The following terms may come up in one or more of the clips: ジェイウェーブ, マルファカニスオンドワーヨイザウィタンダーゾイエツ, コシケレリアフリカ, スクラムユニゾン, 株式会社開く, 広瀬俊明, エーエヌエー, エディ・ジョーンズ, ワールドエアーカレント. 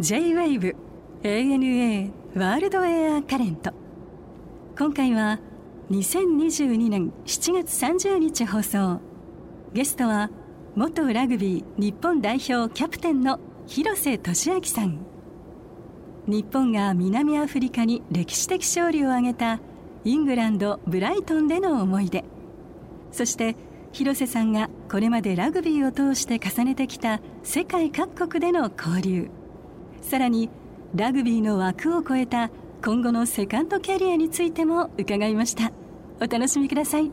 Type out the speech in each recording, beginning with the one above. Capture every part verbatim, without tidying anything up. ジェイウェーブ エーエヌエー ワールドエアーカレント。今回はにせんにじゅうにねんしちがつさんじゅうにち放送。ゲストは元ラグビー日本代表キャプテンの広瀬俊明さん。日本が南アフリカに歴史的勝利を挙げたイングランド・ブライトンでの思い出、そして広瀬さんがこれまでラグビーを通して重ねてきた世界各国での交流、さらにラグビーの枠を超えた今後のセカンドキャリアについても伺いました。お楽しみください。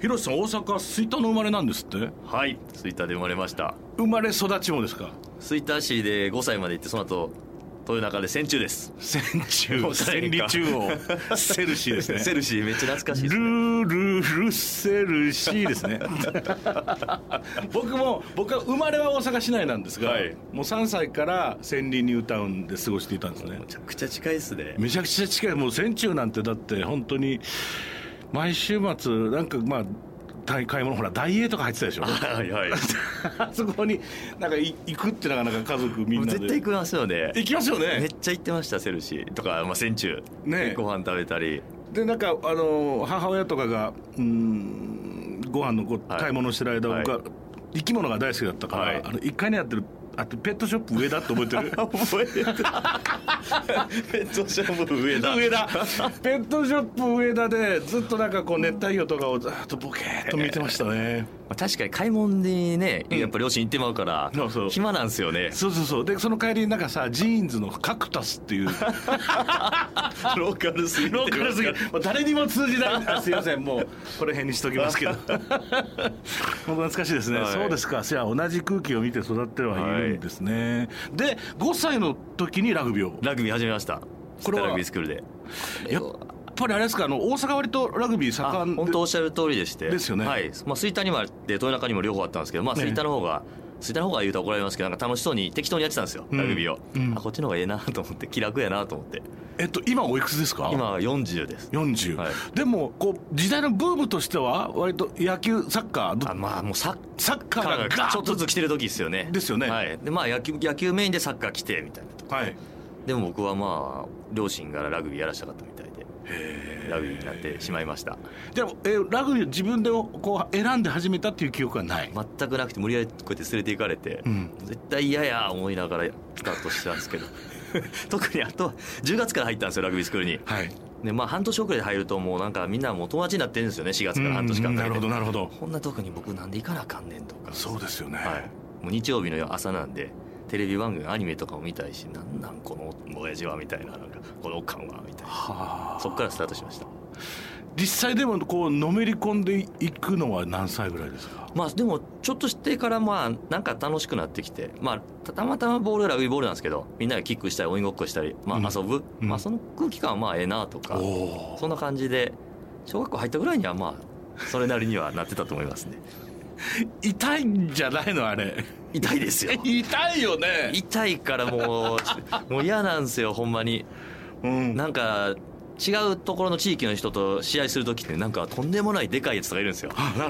広瀬さん、大阪吹田の生まれなんですって？はい、吹田で生まれました。生まれ育ちもですか？吹田市でごさいまで行って、その後豊中で戦中です。戦中、戦利中王セルシーですね。セルシーめっちゃ懐かしいですね。ルルルセルシーですね僕も僕は生まれは大阪市内なんですが、はい、もうさんさいから戦利ニュータウンで過ごしていたんですね。めちゃくちゃ近いですね。めちゃくちゃ近い。もう戦中なんてだって本当に毎週末なんかまあ買い物ほらダイエーとか入ってたでしょ。はいはいあそこになんか行くってなかなか家族みんなで絶対行きますよね。行きますよね。めっちゃ行ってました。セルシーとか、まあ、戦中、ね、ご飯食べたりで、なんかあの母親とかがうーんご飯のご買い物してる間、はい、僕は生き物が大好きだったから、はい、あのいっかいにやってるあとペットショップ上田って覚えてる？覚えてるペットショップ上田上田ペットショップ上田でずっとなんかこう熱帯魚とかをずっとボケーっと見てましたね確かに買い物でね、やっぱ両親行ってまうから、うん、そうそう暇なんですよね。そうそうそう。でその帰りになんかさ、ジーンズのカクタスっていうローカルすぎてローカルすぎて誰にも通じないすいません、もうこれ辺にしときますけど懐かしいですね、はい、そうですか。じゃあ同じ空気を見て育ってはいるんですね、はい、でごさいの時にラグビーをラグビー始めました。これはラグビースクールでやっやっぱりあれですか、あの大阪割とラグビー盛んで、本当おっしゃる通りでしてですよね、はい。まあ、吹田にもあって豊中にも両方あったんですけど、まあ、吹田の方が、ね、吹田の方が言うと怒られますけど、なんか楽しそうに適当にやってたんですよ、うん、ラグビーを、うん、あこっちの方がええなと思って、気楽やなと思って。えっと今おいくつですか？今よんじゅうです。よんじゅう、はい、でもこう時代のブームとしては割と野球サッカー、あまあもう サ, サッカーがちょっとずつ来てる時ですよね。ですよね、はい。でまあ野球、野球メインでサッカー来てみたいなと、はい。でも僕はまあ両親からラグビーやらしたかったみたいでラグビーになってしまいました。でも、えー、ラグビーを自分でこう選んで始めたっていう記憶はない？全くなくて、無理やりこうやって連れて行かれて、うん、絶対嫌や思いながらスタートしてたんですけど特にあとじゅうがつから入ったんですよラグビースクールに、はい。でまあ、半年遅れで入るともうなんかみんなもう友達になってるんですよね。しがつからはんとしかんかけて、うんうん、なるほどなるほど。こんなとこに僕なんで行かなあかんねんとか。そうですよね、はい、もう日曜日の朝なんでテレビ番組アニメとかも見たいし、なんなんこの親父はみたい な, なんかこのおっかんはみたいな、はあ、そっからスタートしました。実際でもこうのめり込んでいくのは何歳ぐらいですか？まあでもちょっとしてからまあなんか楽しくなってきて、まあ た, たまたまボールラグビーボールなんですけど、みんなでキックしたり鬼ごっこしたり、まあ遊ぶ、うん、まあその空気感はまあええなとか、うん、そんな感じで小学校入ったぐらいにはまあそれなりにはなってたと思いますね痛いんじゃないのあれ？痛いですよ。痛いよね。痛いからもうもう嫌なんですよほんまに、うん、なんか違うところの地域の人と試合するときってなんかとんでもないでかいやつとかいるんですよあ,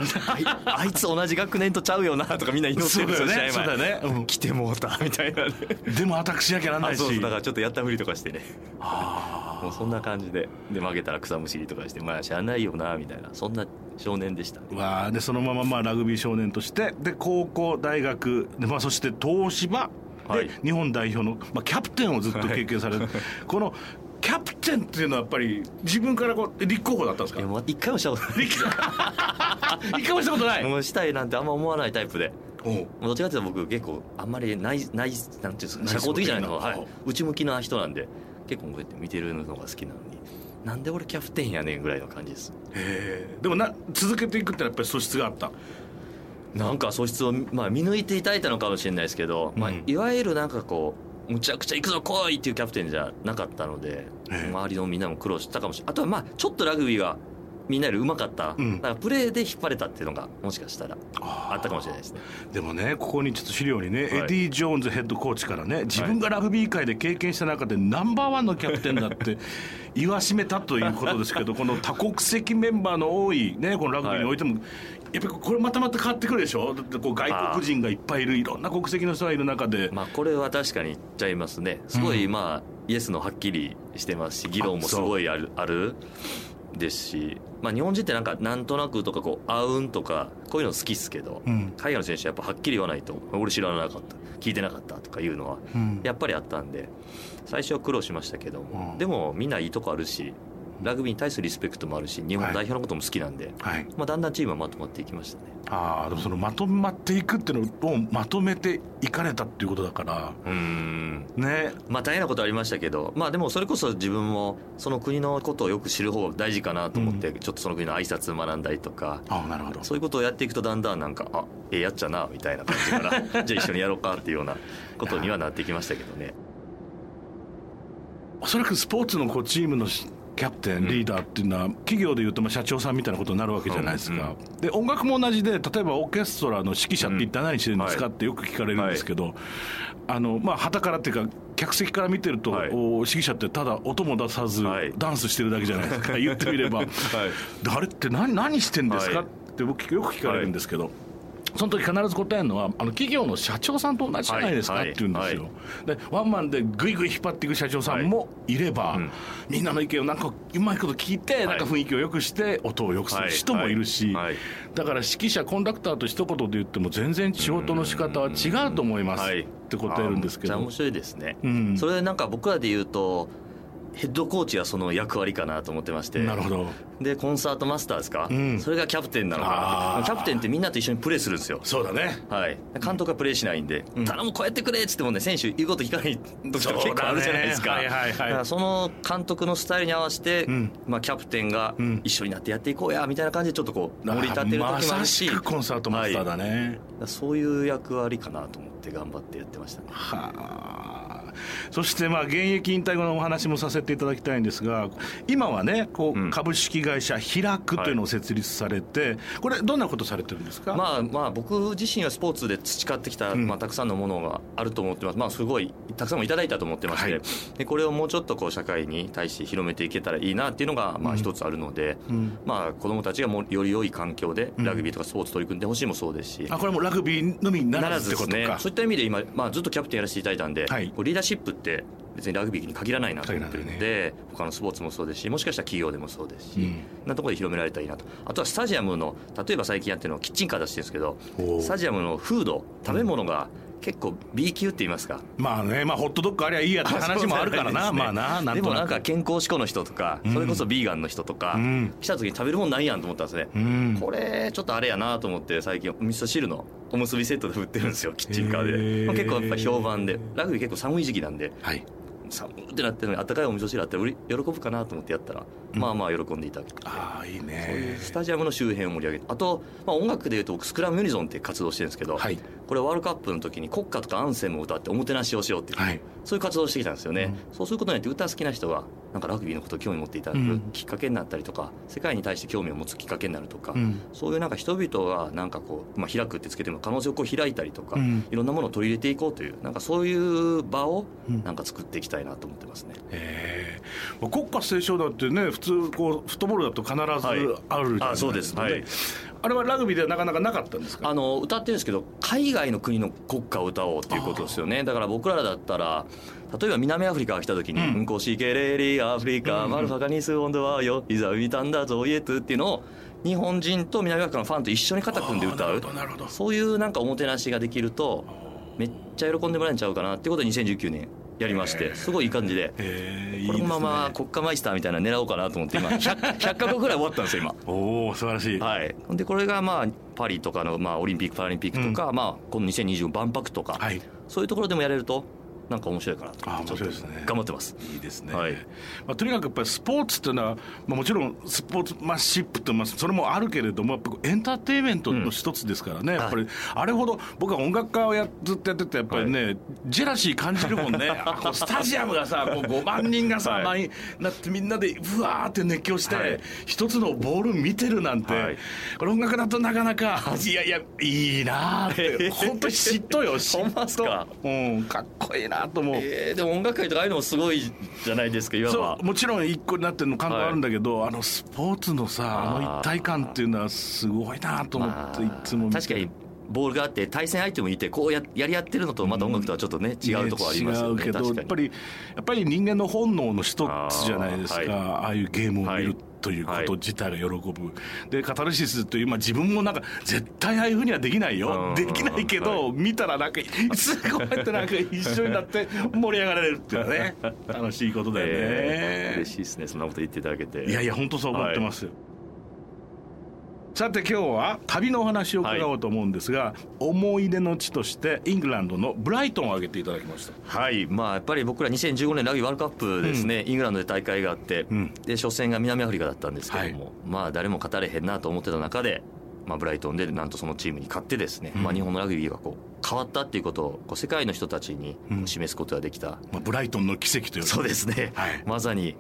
あいつ同じ学年とちゃうよなとかみんな祈ってるんですよ、ね、試合前。そうだね、うん、来てもうたみたいな、ね、でもアタックしなきゃなんないし。あそうそう、だからちょっとやったふりとかしてねもうそんな感じで、で負けたら草むしりとかして、まあしゃあないよなみたいな、そんな少年でした、ね、わあ。でそのまままあラグビー少年としてで高校大学で、まあ、そして東芝で、はい、日本代表の、まあ、キャプテンをずっと経験される、はい、このキャプテンっていうのはやっぱり自分からこう立候補だったんですか？いやもう一回もしたことない一回もしたことないもうしたいなんてあんま思わないタイプで、おどっちかっていうと僕結構あんまりないないなんていうんですか、社交的じゃないのが、はい、内向きな人なんで結構こうやって見てるのが好きなのに、なんで俺キャプテンやねんぐらいの感じです。へえ。でもな続けていくってのはやっぱり素質があった、なんか素質を、まあ、見抜いていただいたのかもしれないですけど、うんまあ、いわゆるなんかこうむちゃくちゃ行くぞ来いっていうキャプテンじゃなかったので、周りのみんなも苦労したかもしれない。あとはまあちょっとラグビーがみんなよりうまかった、うん、だからプレーで引っ張れたっていうのがもしかしたらあったかもしれないですね。でもね、ここにちょっと資料にね、はい、エディ・ジョーンズヘッドコーチからね、自分がラグビー界で経験した中でナンバーワンのキャプテンだって言わしめたということですけどこの多国籍メンバーの多い、ね、このラグビーにおいても、はい、やっぱりこれまたまた変わってくるでしょ。だってこう外国人がいっぱいいる、いろんな国籍の人がいる中で、まあ、これは確かに言っちゃいますね。すごい、うん、まあイエスのはっきりしてますし、議論もすごいある、あるですし、まあ、日本人ってなんかなんとなくとかこうあうんとかこういうの好きですけど、うん、海外の選手はやっぱはっきり言わないと、俺知らなかった、聞いてなかったとかいうのはやっぱりあったんで、最初は苦労しましたけども、うん、でもみんないいとこあるし、ラグビーに対するリスペクトもあるし、日本代表のことも好きなんで、はいはい、まあ、だんだんチームはまとまっていきましたね。あ、でもそのまとまっていくっていうのをまとめていかれたっていうことだから、うーん、ね、まあ、大変なことありましたけど、まあ、でもそれこそ自分もその国のことをよく知る方が大事かなと思って、うん、ちょっとその国の挨拶学んだりとか、あ、なるほど、そういうことをやっていくとだんだんなんか、あ、ええやっちゃなみたいな感じからじゃあ一緒にやろうかっていうようなことにはなってきましたけどね。おそらくスポーツのこうチームのキャプテン、リーダーっていうのは、うん、企業でいうとまあ社長さんみたいなことになるわけじゃないですか、うんうん、で音楽も同じで、例えばオーケストラの指揮者って一体何してるんですかってよく聞かれるんですけど、うん、はい、あのまあ、旗からっていうか客席から見てると、はい、指揮者ってただ音も出さず、はい、ダンスしてるだけじゃないですか、言ってみれば、はい、あれって 何, 何してるんですかって僕よく聞かれるんですけど、はい、その時必ず答えるのは、あの企業の社長さんと同じじゃないですかって言うんですよ、はいはい、でワンマンでぐいぐい引っ張っていく社長さんもいれば、はい、うん、みんなの意見をなんかうまいこと聞いて、はい、なんか雰囲気を良くして音を良くする人もいるし、はいはい、だから指揮者コンダクターと一言で言っても全然仕事の仕方は違うと思いますって答えるんですけど、はい、めっちゃ面白いですね、うん、それでなんか僕らで言うとヘッドコーチはその役割かなと思ってまして、なるほど、でコンサートマスターですか、うん、それがキャプテンなのかな。キャプテンってみんなと一緒にプレーするんですよ。そうだね、はい、監督はプレーしないんで、うん、頼むこうやってくれっつってもね、選手言うこと聞かない時とか結構あるじゃないですか、 そうだね、はいはいはい、だからその監督のスタイルに合わせて、うん、まあ、キャプテンが一緒になってやっていこうやみたいな感じでちょっとこう盛り立てる時もあるし、まさしくコンサートマスターだね、はい、だそういう役割かなと思って頑張ってやってましたね。はあ、そしてまあ現役引退後のお話もさせていただきたいんですが、今はねこう株式会社開くというのを設立されて、これどんなことされてるんですか。まあまあ僕自身はスポーツで培ってきたまあたくさんのものがあると思ってます、まあすごいたくさんもいただいたと思ってまして、でこれをもうちょっとこう社会に対して広めていけたらいいなっていうのがまあ一つあるので、まあ子どもたちがもより良い環境でラグビーとかスポーツ取り組んでほしいもそうですし、あ、これもラグビーのみにならずってことか。そういった意味で今まあずっとキャプテンやらせていただいたんで、リーダーシップって別にラグビーに限らないなと思ってるので、ね、他のスポーツもそうですし、もしかしたら企業でもそうですし、うん、なところで広められたらいいなと。あとはスタジアムの、例えば最近やってるのはキッチンカー出してるんですけど、スタジアムのフード、食べ物が結構 B 級って言いますか、まあね、まあ、ホットドッグありゃいいやって話もあるからな、まあな、なんとなく。でもなんか健康志向の人とか、うん、それこそビーガンの人とか、うん、来た時に食べるもんないやんと思ったんですね、うん、これちょっとあれやなと思って、最近お味噌汁のおむすびセットで売ってるんですよ、キッチンカーで、えーまあ、結構やっぱ評判で、ラグビー結構寒い時期なんで、はい、寒ってなってるのにあったかいお味噌汁あったら喜ぶかなと思ってやったら、うん、まあまあ喜んでいただけて、あ、いいね、そういうスタジアムの周辺を盛り上げて、あと、まあ、音楽でいうと僕スクラムユニゾンって活動してるんですけど、はい、これワールドカップの時に国歌とかアンセムを歌っておもてなしをしようっていう、はい、そういう活動をしてきたんですよね、うん、そうすることによって歌好きな人がなんかラグビーのことを興味持っていただくきっかけになったりとか、うん、世界に対して興味を持つきっかけになるとか、うん、そういうなんか人々がなんかこう、まあ、開くってつけても可能性をこう開いたりとか、うん、いろんなものを取り入れていこうという、なんかそういう場をなんか作っていきたいなと思ってますね。えー、国家斉唱だってね、普通こうフットボールだと必ずあるじゃないですか、はい、あ、そうです、はい、あれはラグビーではなかなかなかったんですか。あの歌ってるんですけど、海外の国の国歌を歌おうということですよね。だから僕らだったら、例えば南アフリカが来た時に、うん、コシケレリアフリカ、うん、マルファカニスオンドワーヨイザウィタンダーゾイエツっていうのを日本人と南アフリカのファンと一緒に肩組んで歌う、そういうなんかおもてなしができるとめっちゃ喜んでもらえちゃうかなっていうことでにせんじゅうきゅうねんやりまして、すごいいい感じで、えー、このまま国家マイスターみたいなの狙おうかなと思って、今 ひゃく, ひゃっカ国ぐらい終わったんですよ今。おお、素晴らしい、はい、でこれがまあパリとかの、まあ、オリンピックパラリンピックとか、うん、まあ、このにせんにじゅうご万博とか、はい、そういうところでもやれるとなんか面白いかなと。あ、面白いですね。頑張ってます。いいですね。はい、まあ、とにかくやっぱりスポーツっていうのは、まあ、もちろんスポーツマンシップとそれもあるけれども、やっぱエンターテインメントの一つですからね、うん、やっぱりあれほど僕は音楽家をやずっとやってて、やっぱりね、はい、ジェラシー感じるもんね。こうスタジアムがさ、こうごまんにんがさ、はい、なってみんなでうわーって熱狂して、はい、一つのボール見てるなんて、はい、これ音楽だとなかなか、いやいやいいなって本当に嫉妬よ。嫉妬すか、うん、かっこいいなと思う、えー、でも音楽界とかああいうのもすごいじゃないですか、いわば。そう、もちろん一個になってるの感があるんだけど、はい、あのスポーツのさ、あの一体感っていうのはすごいなと思って、まあ、いつも確かにボールがあって対戦相手もいてこう や, やり合ってるのとまた音楽とはちょっとね、うん、違うところありますよね。違うけどやっぱりやっぱり人間の本能の一つじゃないですか。 あ,、はい、ああいうゲームを見るということ自体が喜ぶ、はい、でカタルシスという、まあ、自分もなんか絶対ああいうふうにはできないよ、できないけど、はい、見たらなんかすごいってなんか一緒になって盛り上がられるっていうのはね楽しいことだよね、えー、嬉しいですね、そんなこと言っていただけて。いやいや本当そう思ってますよ、はい。さて今日は旅のお話を伺おうと思うんですが、はい、思い出の地としてイングランドのブライトンを挙げていただきました。はい、まあ、やっぱり僕らにせんじゅうごねんラグビーワールドカップですね、うん、イングランドで大会があって、うん、で初戦が南アフリカだったんですけども、はい、まあ、誰も語れへんなと思ってた中で、まあ、ブライトンでなんとそのチームに勝ってですね、うん、まあ、日本のラグビーがこう変わったっていうことをこう世界の人たちに示すことができた、うん、まあ、ブライトンの奇跡というか。そうですね、はい、まさに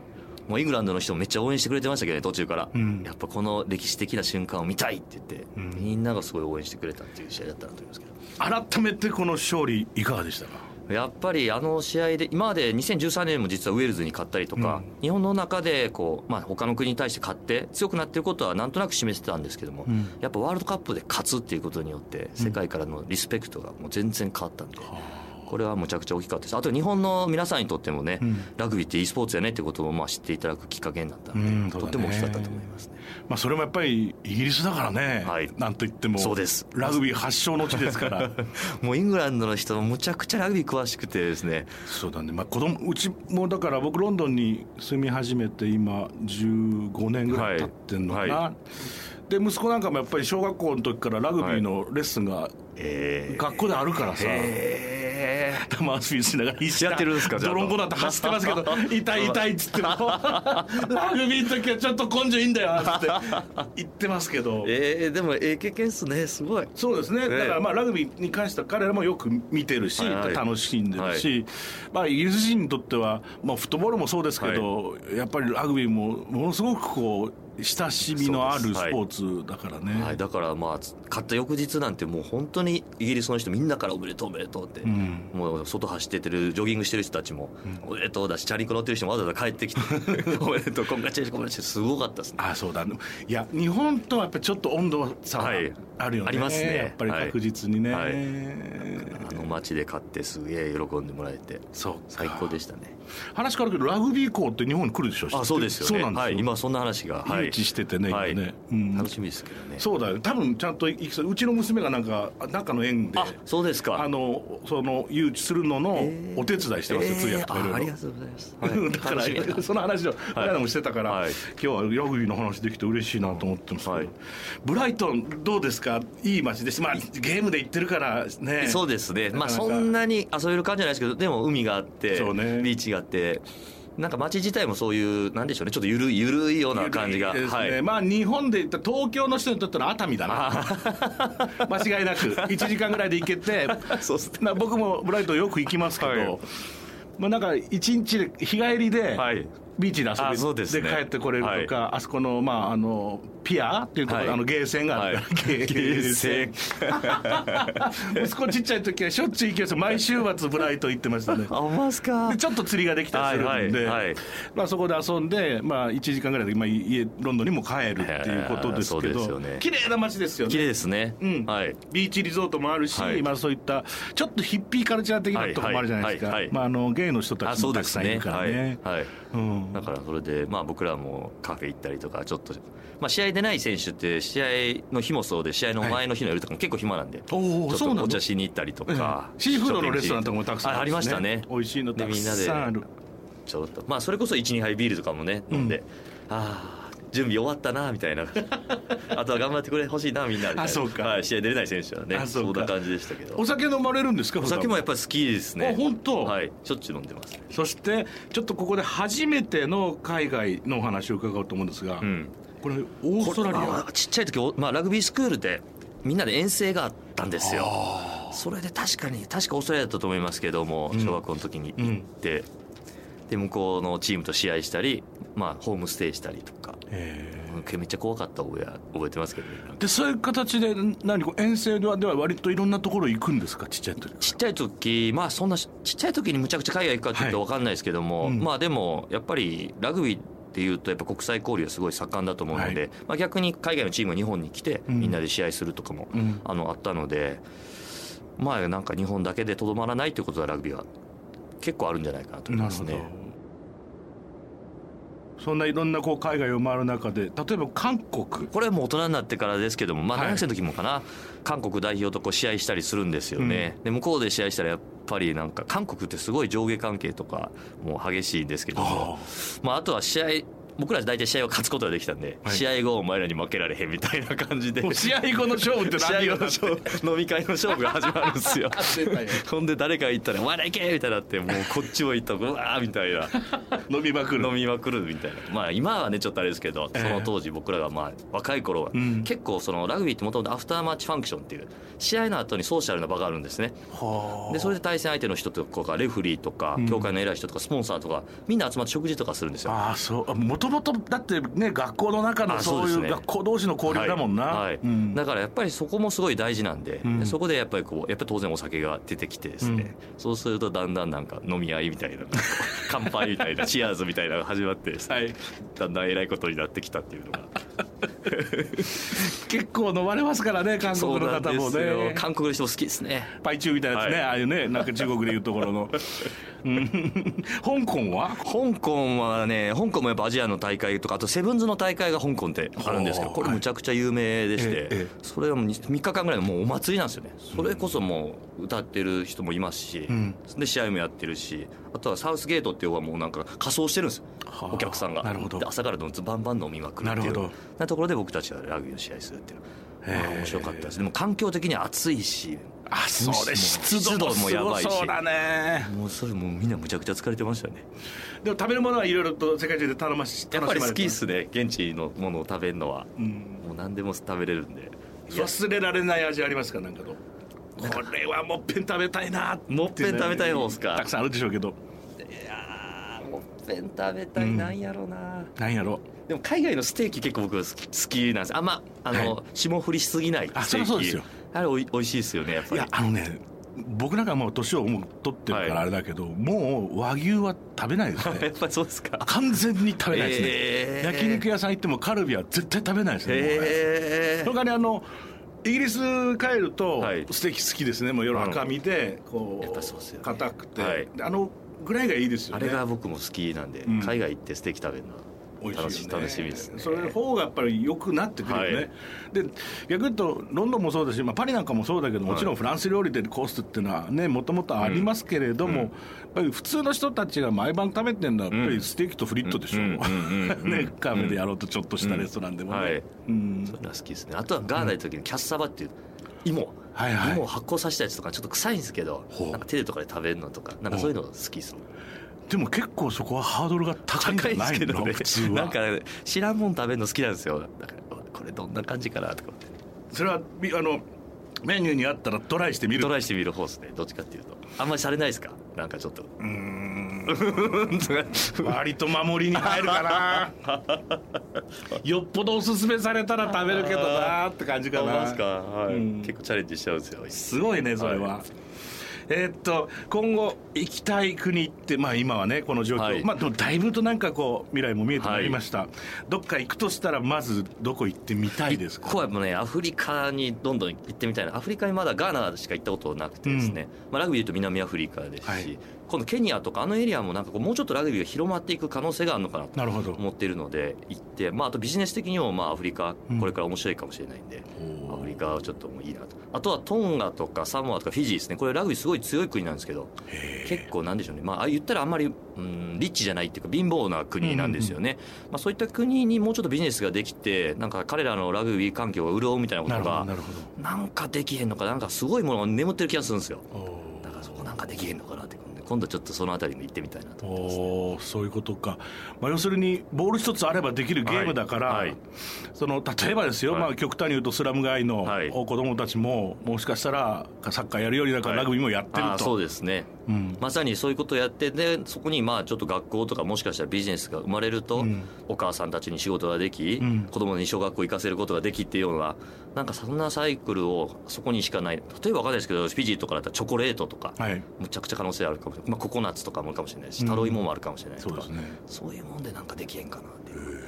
もうイングランドの人もめっちゃ応援してくれてましたけどね、途中から、うん、やっぱこの歴史的な瞬間を見たいって言って、うん、みんながすごい応援してくれたっていう試合だったなと思いますけど。改めてこの勝利いかがでしたか。やっぱりあの試合で今までにせんじゅうさんねんも実はウェールズに勝ったりとか、うん、日本の中でこう、まあ、他の国に対して勝って強くなっていることはなんとなく示してたんですけども、うん、やっぱワールドカップで勝つっていうことによって世界からのリスペクトがもう全然変わったんで、うん、これはむちゃくちゃ大きかったです。あと日本の皆さんにとってもね、うん、ラグビーって e スポーツやねってことをまあ知っていただくきっかけになったので、うん、とても大きかったと思いますね。まあ、それもやっぱりイギリスだからね、はい、なんといってもそうです、ラグビー発祥の地ですからもうイングランドの人もむちゃくちゃラグビー詳しくてですね。そうだね、まあ、子供うちもだから僕ロンドンに住み始めて今じゅうごねんぐらい経ってんのかな、はいはい。で息子なんかもやっぱり小学校の時からラグビーのレッスンが学校であるからさ、はい、えー玉遊びしながらやってるんですか。泥んこだって走ってますけど痛い痛いっつってもラグビーの時はちょっと根性いいんだよって言ってますけど、えー、でもええ経験っすね、すごい。そうですね、だからまあラグビーに関しては彼らもよく見てるし、はいはい、楽しんでるし、はい、まあ、イギリス人にとっては、まあ、フットボールもそうですけど、はい、やっぱりラグビーもものすごくこう親しみのあるスポーツだからね、はいはい、だからまあ勝った翌日なんてもう本当にイギリスの人みんなからおめでとうおめでとうって、うん、もう外走っててるジョギングしてる人たちもおめでとうだし、チャリンコ乗ってる人もわざわざ帰ってきておめでとうコングラチュレーションコングラチュレーション、すごかったですね。あ、そうだね。いや日本とはやっぱりちょっと温度差があるよね、はい、ありますね、やっぱり確実にね、はいはい、あの街で勝ってすげえ喜んでもらえて、そう最高でしたね。話変わるけどラグビー校って日本に来るでしょ。あ、そうですよね。そうなんですよ、はい、今そんな話が、はい、誘致しててね、はい、今ね、うん、楽しみですけどね。そうだよ、多分ちゃんとうちの娘がなんか中の縁で、あ、そうですか、あのその誘致するののお手伝いしてますよ、えー、通訳とかいろいろ。ありがとうございます、はい、だからその話を彼らもしてたから、はい、今日はラグビーの話できて嬉しいなと思ってますけど、はい、ブライトンどうですか、いい街です。まあゲームで行ってるからね。そうですね、まあ、そんなに遊べる感じじゃないですけど、でも海があって、そうね、ビーチがあって、なんか街自体もそういうなんでしょうね、ちょっとゆるいゆるいような感じが、ね、はい、まあ、日本で言ったら東京の人にとっての熱海だな間違いなくいちじかんぐらいで行けてそうす、ね、僕もブライトンよく行きますけど、はい、まあ、なんかいちにちで日帰りで、はい、ビーチで遊び で,、ね、で帰ってこれるとか、はい、あそこの、まあ、あのピアっていうところ、はい、あのゲーセンがあるから、はい、ゲーセン息子ちっちゃい時はしょっちゅう行きました。毎週末ブライト行ってましたねあ、ますか。でちょっと釣りができたりするんで、はいはいはい、まあ、そこで遊んで、まあ、いちじかんぐらいで、まあ、家ロンドンにも帰るっていうことですけど、綺麗、ね、な街ですよね。綺麗ですね、うん、はい、ビーチリゾートもあるし、はい、まあ、そういったちょっとヒッピーカルチャー的なところもあるじゃないですか、はいはいはい、まあ、あのゲイの人たちもたくさんいるからね、はいはい、うん、だからそれでまあ僕らもカフェ行ったりとか、ちょっとまあ試合でない選手って試合の日もそうで試合の前の日の夜とかも結構暇なんで、ちょっとお茶しに行ったりとか、シーフードのレストランとかもたくさん あ, ありましたね。美味しいのたくさんある。ちょっとまあそれこそ いち,に 杯ビールとかもね飲んで、ああ準備終わったなみたいなあとは頑張ってくれほしいなみんなみたいな。あ、そうか、はい、試合出れない選手はね、あ、そうか、そんな感じでしたけど。お酒飲まれるんですか？お酒もやっぱり好きですね。あ、本当。はい、しょっちゅう飲んでます、ね。そしてちょっとここで初めての海外のお話を伺おうと思うんですが、うん、これオーストラリア、ちっちゃい時、まあ、ラグビースクールでみんなで遠征があったんですよ。それで確かに確かオーストラリアだったと思いますけども、小学校の時に行って、うん、で向こうのチームと試合したり、まあ、ホームステイしたりとか、めっちゃ怖かった覚え覚えてますけど、ね。でそういう形で何か遠征では割といろんなところ行くんですか？ちっちゃい時。ちっちゃい時、まあそんなちっちゃい時にむちゃくちゃ海外行くかって言うと分かんないですけども、はい、うん、まあでもやっぱりラグビーっていうとやっぱ国際交流はすごい盛んだと思うので、はい、まあ、逆に海外のチームが日本に来てみんなで試合するとかも、うん、あのあったので。まあ、なんか日本だけでとどまらないということはラグビーは結構あるんじゃないかなと思いますね。そんないろんなこう海外を回る中で、例えば韓国、これはもう大人になってからですけども、まあ、大学生の時もかな、はい、韓国代表とこう試合したりするんですよね、うん、で向こうで試合したらやっぱりなんか韓国ってすごい上下関係とかもう激しいんですけども、あ、まあ、あとは試合、僕ら大体試合を勝つことができたんで、はい、試合後お前らに負けられへんみたいな感じで試合後の勝負って何よ、試合後の勝負飲み会の勝負が始まるんですよほんで誰か行ったらお前ら行けみたいになって、もうこっちも行ったらうわーみたいな飲みまくる飲みまくるみたいな。まあ今はねちょっとあれですけど、その当時僕らがまあ若い頃は結構そのラグビーってもともとアフターマッチファンクションっていう試合の後にソーシャルな場があるんですね。でそれで対戦相手の人とかレフリーとか協会の偉い人とかスポンサーとかみんな集まって食事とかするんですよ。ああ、そう、元元々だってね、学校の中のそういう学校同士の交流だもんな、はいはい、うん、だからやっぱりそこもすごい大事なんで、うん、そこでやっぱりこうやっぱり当然お酒が出てきてですね、うん、そうするとだんだんなんか飲み合いみたいな乾杯みたいなチアーズみたいなのが始まってですね、はい、だんだんえらいことになってきたっていうのが結構飲まれますからね、韓国の方もね。韓国の人も好きですね、パイチューみたいなやつね、はい、ああいうね、なんか中国でいうところの香港は香港はね、香港もやっぱアジアの大会とか、あとセブンズの大会が香港ってあるんですけど、これむちゃくちゃ有名でして、はい、それはもうみっかかんぐらいのもうお祭りなんですよね。それこそもう歌ってる人もいますし、うん、で試合もやってるし、あとはサウスゲートっていうのはもうなんか仮装してるんですよ、お客さんが。なるほど。で朝からどんどんバンバン飲みまくるっていうようなところで僕たちがラグビーの試合するっていうのは、まあ、面白かったです。でも環境的には暑いし、あ、そうで湿度もやばいし、そうだね、もうそれもうみんなむちゃくちゃ疲れてましたね。でも食べるものはいろいろと世界中で頼ましやっぱり好きっすね、現地のものを食べるのは、うん、もう何でも食べれるんで。忘れられない味ありますか？なんかと、これはもっぺん食べたいなって、ね、もっぺん食べたい方ですか？たくさんあるでしょうけど、いやもっぺん食べたい、うん、なんやろな、なんやろ。でも海外のステーキ結構僕好きなんです。あんまあの、はい、霜降りしすぎないステーキ。あ、そりゃそうですよ。あれおい美味しいですよね、やっぱり。いや、あのね、僕なんかもう年をもう取ってるからあれだけど、はい、もう和牛は食べないですねやっぱりそうですか。完全に食べないですね、えー、焼肉屋さん行ってもカルビは絶対食べないですね、えー、それからね、あのイギリス帰るとステーキ好きですね、はい、もう夜赤身でこう硬、ね、くて、はい、あのぐらいがいいですよね。あれが僕も好きなんで、うん、海外行ってステーキ食べるのは美味しいよね、楽しみですね。それの方がやっぱり良くなってくるよね、はい、で逆に言うとロンドンもそうだし、まあ、パリなんかもそうだけど、もちろんフランス料理でコースっていうのはね、もともとありますけれども、うん、やっぱり普通の人たちが毎晩食べてるのはやっぱりステーキとフリットでしょ、うんうん、ね、カフェでやろうとちょっとしたレストランでもね、うんうん、はい、うん、それは好きですね。あとはガーナ行った時にキャッサバっていう芋、はいはい、芋を発酵させたやつとかちょっと臭いんですけど、なんか手でとかで食べるのとか、なんかそういうの好きですね。でも結構そこはハードルが高いんじゃないの？高いですけどね、なんか知らんもん食べるの好きなんですよ。だからこれどんな感じかなとか思って。それはあのメニューにあったらトライしてみるトライしてみる方ですね。どっちかっていうとあんまりされないですか？なんかちょっとうーん割と守りに入るかなよっぽどおすすめされたら食べるけどなって感じかな。ですか、はい、うん、結構チャレンジしちゃうんですよ。すごいねそれは、はい。えー、っと今後行きたい国って、まあ、今はねこの状況、はい、まあ、でもだいぶとなんかこう未来も見えてまいりました、はい、どっか行くとしたらまずどこ行ってみたいですか？ここはもうね、アフリカにどんどん行ってみたいな。アフリカにまだガーナしか行ったことなくてですね、うん、まあ、ラグビーでいうと南アフリカですし、はい、今度ケニアとかあのエリアもなんかこうもうちょっとラグビーが広まっていく可能性があるのかなと思っているので行って、まあ、あとビジネス的にもまあアフリカこれから面白いかもしれないんで、うん、アフリカはちょっともういいなと。あとはトンガとかサモアとかフィジーですね。これラグビーすごい強い国なんですけど結構なんでしょうね、まあ、言ったらあんまり、うん、リッチじゃないっていうか貧乏な国なんですよね、うんうんまあ、そういった国にもうちょっとビジネスができてなんか彼らのラグビー環境が潤うみたいなことが な, なんかできへんのかなんかすごいものが眠ってる気がするんですよ。だからそこなんかできへんのかなって今度ちょっとそのあたりも行ってみたいなと思ってますね。おー、そういうことか、まあ、要するにボール一つあればできるゲームだから、はいはい、その例えばですよ、はいまあ、極端に言うとスラム街の子どもたちももしかしたらサッカーやるよりだからラグビーもやってると、はい、あそうですね、うん、まさにそういうことをやってでそこにまあちょっと学校とかもしかしたらビジネスが生まれると、うん、お母さんたちに仕事ができ、うん、子どもに小学校行かせることができっていうようななんかそんなサイクルをそこにしかない。例えば分かんないですけどフィジーとかだったらチョコレートとか、はい、むちゃくちゃ可能性あるかもしれない。まあ、ココナッツとかもあるかもしれないしタロイモもあるかもしれないとか、うん そうですね、そういうもんでなんかできへんかなっていう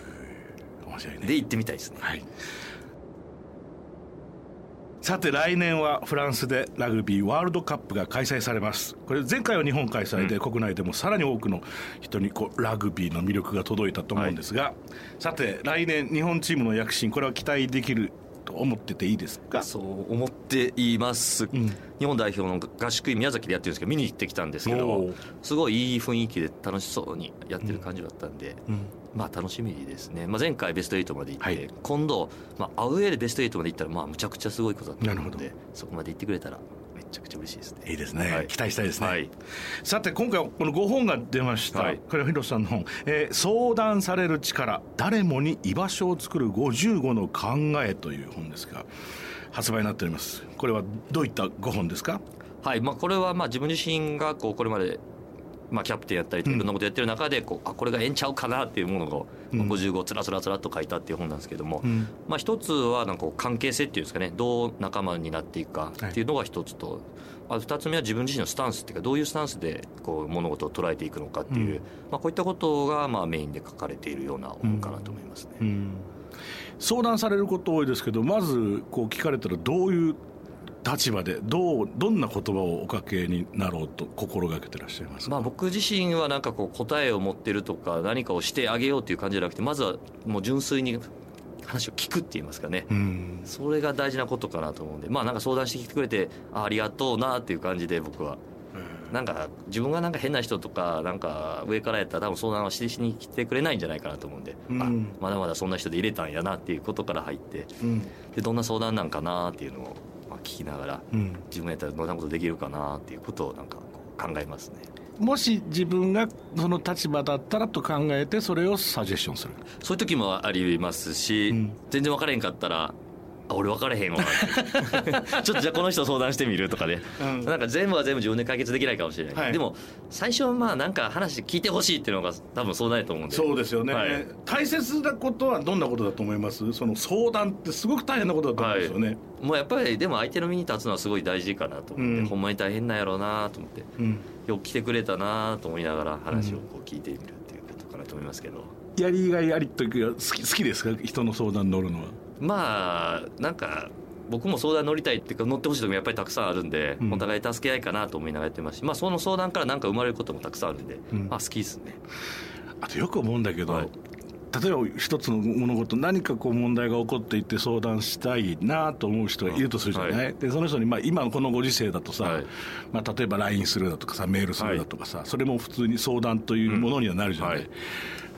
面白い、ね、で行ってみたいですね、はい、さて来年はフランスでラグビーワールドカップが開催されます。これ前回は日本開催で、うん、国内でもさらに多くの人にこうラグビーの魅力が届いたと思うんですが、はい、さて来年日本チームの躍進これは期待できると思ってていいですか？そう思っています、うん、日本代表の合宿宮崎でやってるんですけど見に行ってきたんですけどすごいいい雰囲気で楽しそうにやってる感じだったんで、うんうんまあ、楽しみですね、まあ、前回ベストはちまで行って、はい、今度、まあ、アウェーでベストはちまで行ったらまあむちゃくちゃすごいことだったのでそこまで行ってくれたらめちゃくちゃ嬉しいですね。いいですね、はい、期待したいですね、はい、さて今回このごほんが出ました、はい、これは広瀬さんの本、えー、相談される力誰もに居場所を作るごじゅうごの考えという本ですが発売になっております。これはどういったごほんですか？はい、まあ、これはまあ自分自身がこうこれまでまあ、キャプテンやったりといろんなことやってる中でこうあこれがええんちゃうかなっていうものをごじゅうごつらつらつらっと書いたっていう本なんですけども、まあ一つはなんか関係性っていうんですかね、どう仲間になっていくかっていうのが一つと、あ二つ目は自分自身のスタンスっていうかどういうスタンスでこう物事を捉えていくのかっていう、まあこういったことがまあメインで書かれているような本かなと思いますね、うんうん、相談されること多いですけどまずこう聞かれたらどういう立場でどうどんな言葉をおかけになろうと心がけてらっしゃいますか？まあ、僕自身はなんかこう答えを持ってるとか何かをしてあげようという感じじゃなくてまずはもう純粋に話を聞くって言いますかね、うんそれが大事なことかなと思うんで、まあ、なんか相談してきてくれて あ, ありがとうなっていう感じで僕はなんか自分がなんか変な人とかなんか上からやったら多分相談はしに来てくれないんじゃないかなと思うんで、うん、あまだまだそんな人で入れたんやなっていうことから入って、うん、でどんな相談なんかなっていうのを聞きながら、うん、自分やったらどんなことできるかなっていうことをなんか考えますね。もし自分がその立場だったらと考えてそれをサジェッションするそういう時もありますし、うん、全然分からへんかったらあ俺分からへんわちょっとじゃあこの人相談してみるとかね、うん、なんか全部は全部自分で解決できないかもしれない、はい、でも最初はまあなんか話聞いてほしいっていうのが多分そうないと思うんで。そうですよね、はい、大切なことはどんなことだと思います？その相談ってすごく大変なことだと思うんですよね、はい、もうやっぱりでも相手の身に立つのはすごい大事かなと思って、うん、ほんまに大変なんやろうなと思って、うん、よく来てくれたなと思いながら話をこう聞いてみるっていうことかなと思いますけど、うん、やりがいやりというか好き、好きですか？人の相談乗るのは。まあなんか僕も相談乗りたいっていうか乗ってほしいとこやっぱりたくさんあるんで、うん、お互い助け合いかなと思いながらやってますし、まあ、その相談から何か生まれることもたくさんあるんで、うんまあ、好きですね。あとよく思うんだけど、はい、例えば一つの物事何かこう問題が起こっていて相談したいなと思う人がいるとするじゃない、はい、でその人にまあ今のこのご時世だとさ、はいまあ、例えば ライン するだとかさメールするだとかさ、はい、それも普通に相談というものにはなるじゃない、うんはい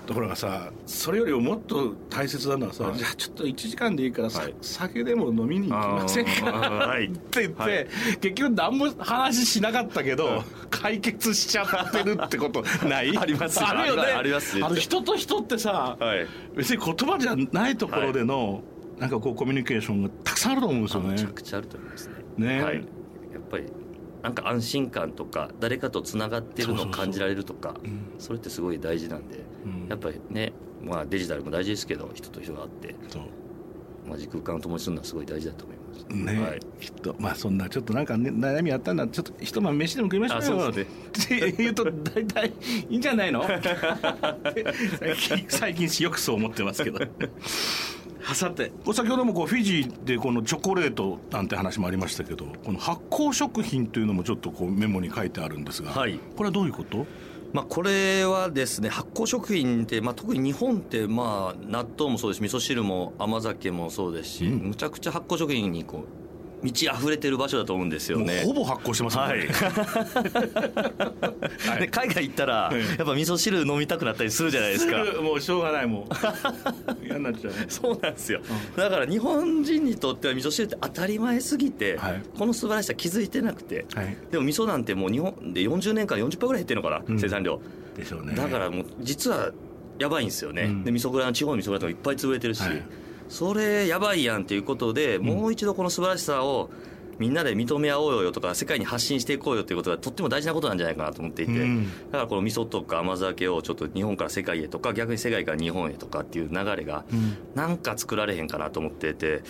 ところがさそれよりももっと大切なのはさ、はい、じゃあちょっといちじかんでいいから、はい、酒でも飲みに行きませんか、はい、って言って、はい、結局何も話しなかったけど、はい、解決しちゃってるってことないありますよね。あるよね。ありますよね。あの人と人ってさ、はい、別に言葉じゃないところでの、はい、なんかこうコミュニケーションがたくさんあると思うんですよね。めちゃくちゃあると思いますね、ねはい、やっぱりなんか安心感とか誰かとつながってるのを感じられるとか そうそうそう、うん、それってすごい大事なんで、うん、やっぱりね、まあ、デジタルも大事ですけど人と人があって同じ空間を共にするのはすごい大事だと思いますね、はい、きっとまあそんなちょっとなんか、ね、悩みあったんだちょっと一晩飯でも食いましょうよって言うと大体いいんじゃないの最近よくそう思ってますけどさて、先ほどもこうフィジーでこのチョコレートなんて話もありましたけど、この発酵食品というのもちょっとこうメモに書いてあるんですが、はい、これはどういうこと？まあ、これはですね、発酵食品って、まあ、特に日本って、まあ、納豆もそうですし、味噌汁も甘酒もそうですし、うん、むちゃくちゃ発酵食品にこう満ち溢れてる場所だと思うんですよね。もうほぼ発酵してますもんね、はいはい、で海外行ったらやっぱ味噌汁飲みたくなったりするじゃないですか。する、もうしょうがない、もう嫌になっちゃう、ね、そうなんですよ、うん、だから日本人にとっては味噌汁って当たり前すぎて、はい、この素晴らしさ気づいてなくて、はい、でも味噌なんてもう日本でよんじゅうねんかん よんじゅっパーセント ぐらい減ってるのかな、うん、生産量でしょうね。だからもう実はやばいんですよね、うん、で味噌蔵の地方の味噌蔵とかいっぱい潰れてるし、はい、それやばいやんということで、もう一度この素晴らしさをみんなで認め合おうよとか、世界に発信していこうよということがとっても大事なことなんじゃないかなと思っていて、うん、だからこの味噌とか甘酒をちょっと日本から世界へとか、逆に世界から日本へとかっていう流れがなんか作られへんかなと思っていて、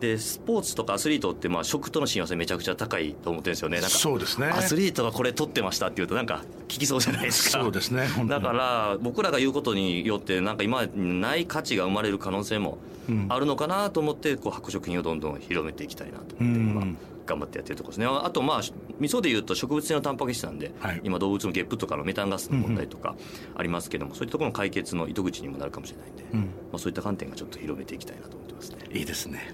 でスポーツとかアスリートってまあ食との親和性めちゃくちゃ高いと思ってるんですよね。なんかそうですね、アスリートがこれ取ってましたっていうとなんか聞きそうじゃないですか。そうですね、本当に。だから僕らが言うことによってなんか今ない価値が生まれる可能性もあるのかなと思って、こう発酵食品をどんどん広めていきたいなと思って、うん、まあ頑張ってやってるところですね。あとまあ味噌でいうと植物性のタンパク質なんで、はい、今動物のゲップとかのメタンガスの問題とかありますけども、うんうん、そういったところの解決の糸口にもなるかもしれないんで、うん、まあ、そういった観点がちょっと広めていきたいなと思ってますね。いいですね。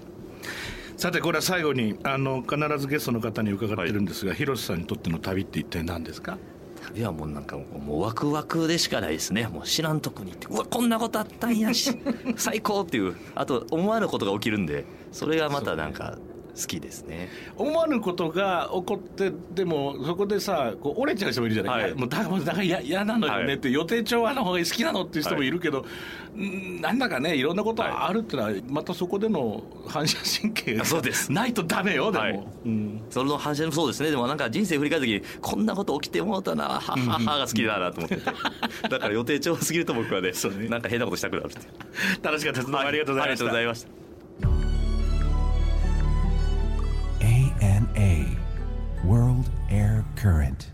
さて、これは最後にあの必ずゲストの方に伺ってるんですが、はい、広瀬さんにとっての旅って一体何ですか？旅はもうなんかもうワクワクでしかないですね。もう知らんとこに行って、うわこんなことあったんやし最高っていう、あと思わぬことが起きるんで、それがまたなんか好きですね。思わぬことが起こってでもそこでさ、こう折れちゃう人もいるじゃない、はい、もうだから嫌なのよね、はい、って予定調和の方が好きなのっていう人もいるけど、はい、なんだかね、いろんなことがあるってのはまたそこでの反射神経がないとダメよ。でも、はい、うん、その反射もそうですね。でもなんか人生振り返る時にこんなこと起きてもうたな、はははが好きだなと思ってて、うん、だから予定調和すぎると僕は ね, ねなんか変なことしたくなるって楽しかったです、はい、ありがとうございました。World Air Current